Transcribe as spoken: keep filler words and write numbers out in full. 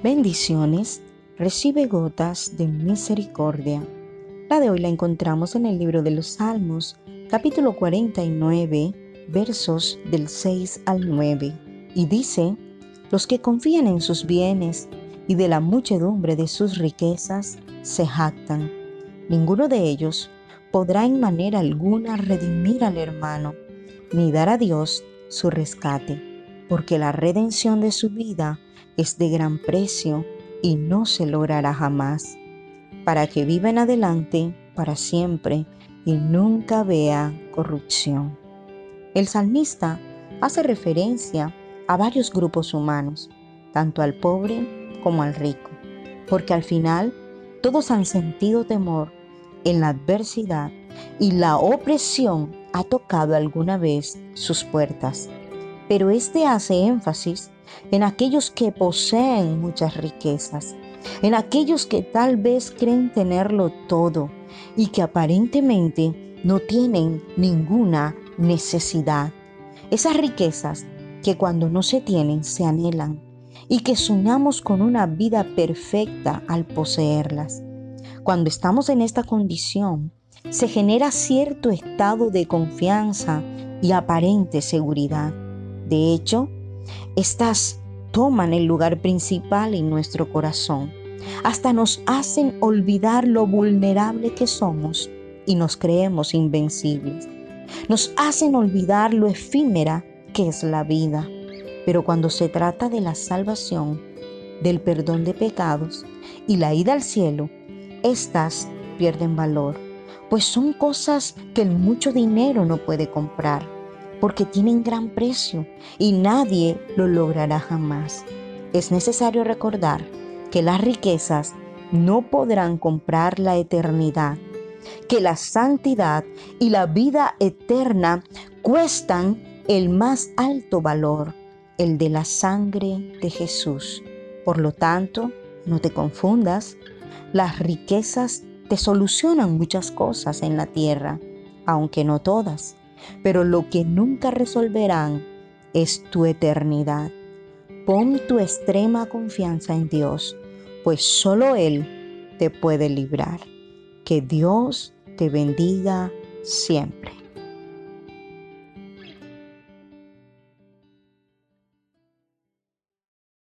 Bendiciones, recibe gotas de misericordia. La de hoy la encontramos en el libro de los Salmos, capítulo cuarenta y nueve, versos del seis al nueve, y dice: Los que confían en sus bienes y de la muchedumbre de sus riquezas se jactan. Ninguno de ellos podrá en manera alguna redimir al hermano, ni dar a Dios su rescate, porque la redención de su vida es de gran precio y no se logrará jamás, para que viva en adelante para siempre y nunca vea corrupción. El salmista hace referencia a varios grupos humanos, tanto al pobre como al rico, porque al final todos han sentido temor en la adversidad y la opresión ha tocado alguna vez sus puertas. Pero este hace énfasis en aquellos que poseen muchas riquezas, en aquellos que tal vez creen tenerlo todo y que aparentemente no tienen ninguna necesidad. Esas riquezas que cuando no se tienen se anhelan y que soñamos con una vida perfecta al poseerlas. Cuando estamos en esta condición, se genera cierto estado de confianza y aparente seguridad. De hecho, estas toman el lugar principal en nuestro corazón. Hasta nos hacen olvidar lo vulnerable que somos y nos creemos invencibles. Nos hacen olvidar lo efímera que es la vida. Pero cuando se trata de la salvación, del perdón de pecados y la ida al cielo, estas pierden valor, pues son cosas que el mucho dinero no puede comprar, porque tienen gran precio y nadie lo logrará jamás. Es necesario recordar que las riquezas no podrán comprar la eternidad, que la santidad y la vida eterna cuestan el más alto valor, el de la sangre de Jesús. Por lo tanto, no te confundas, las riquezas te solucionan muchas cosas en la tierra, aunque no todas. Pero lo que nunca resolverán es tu eternidad. Pon tu extrema confianza en Dios, pues solo Él te puede librar. Que Dios te bendiga siempre.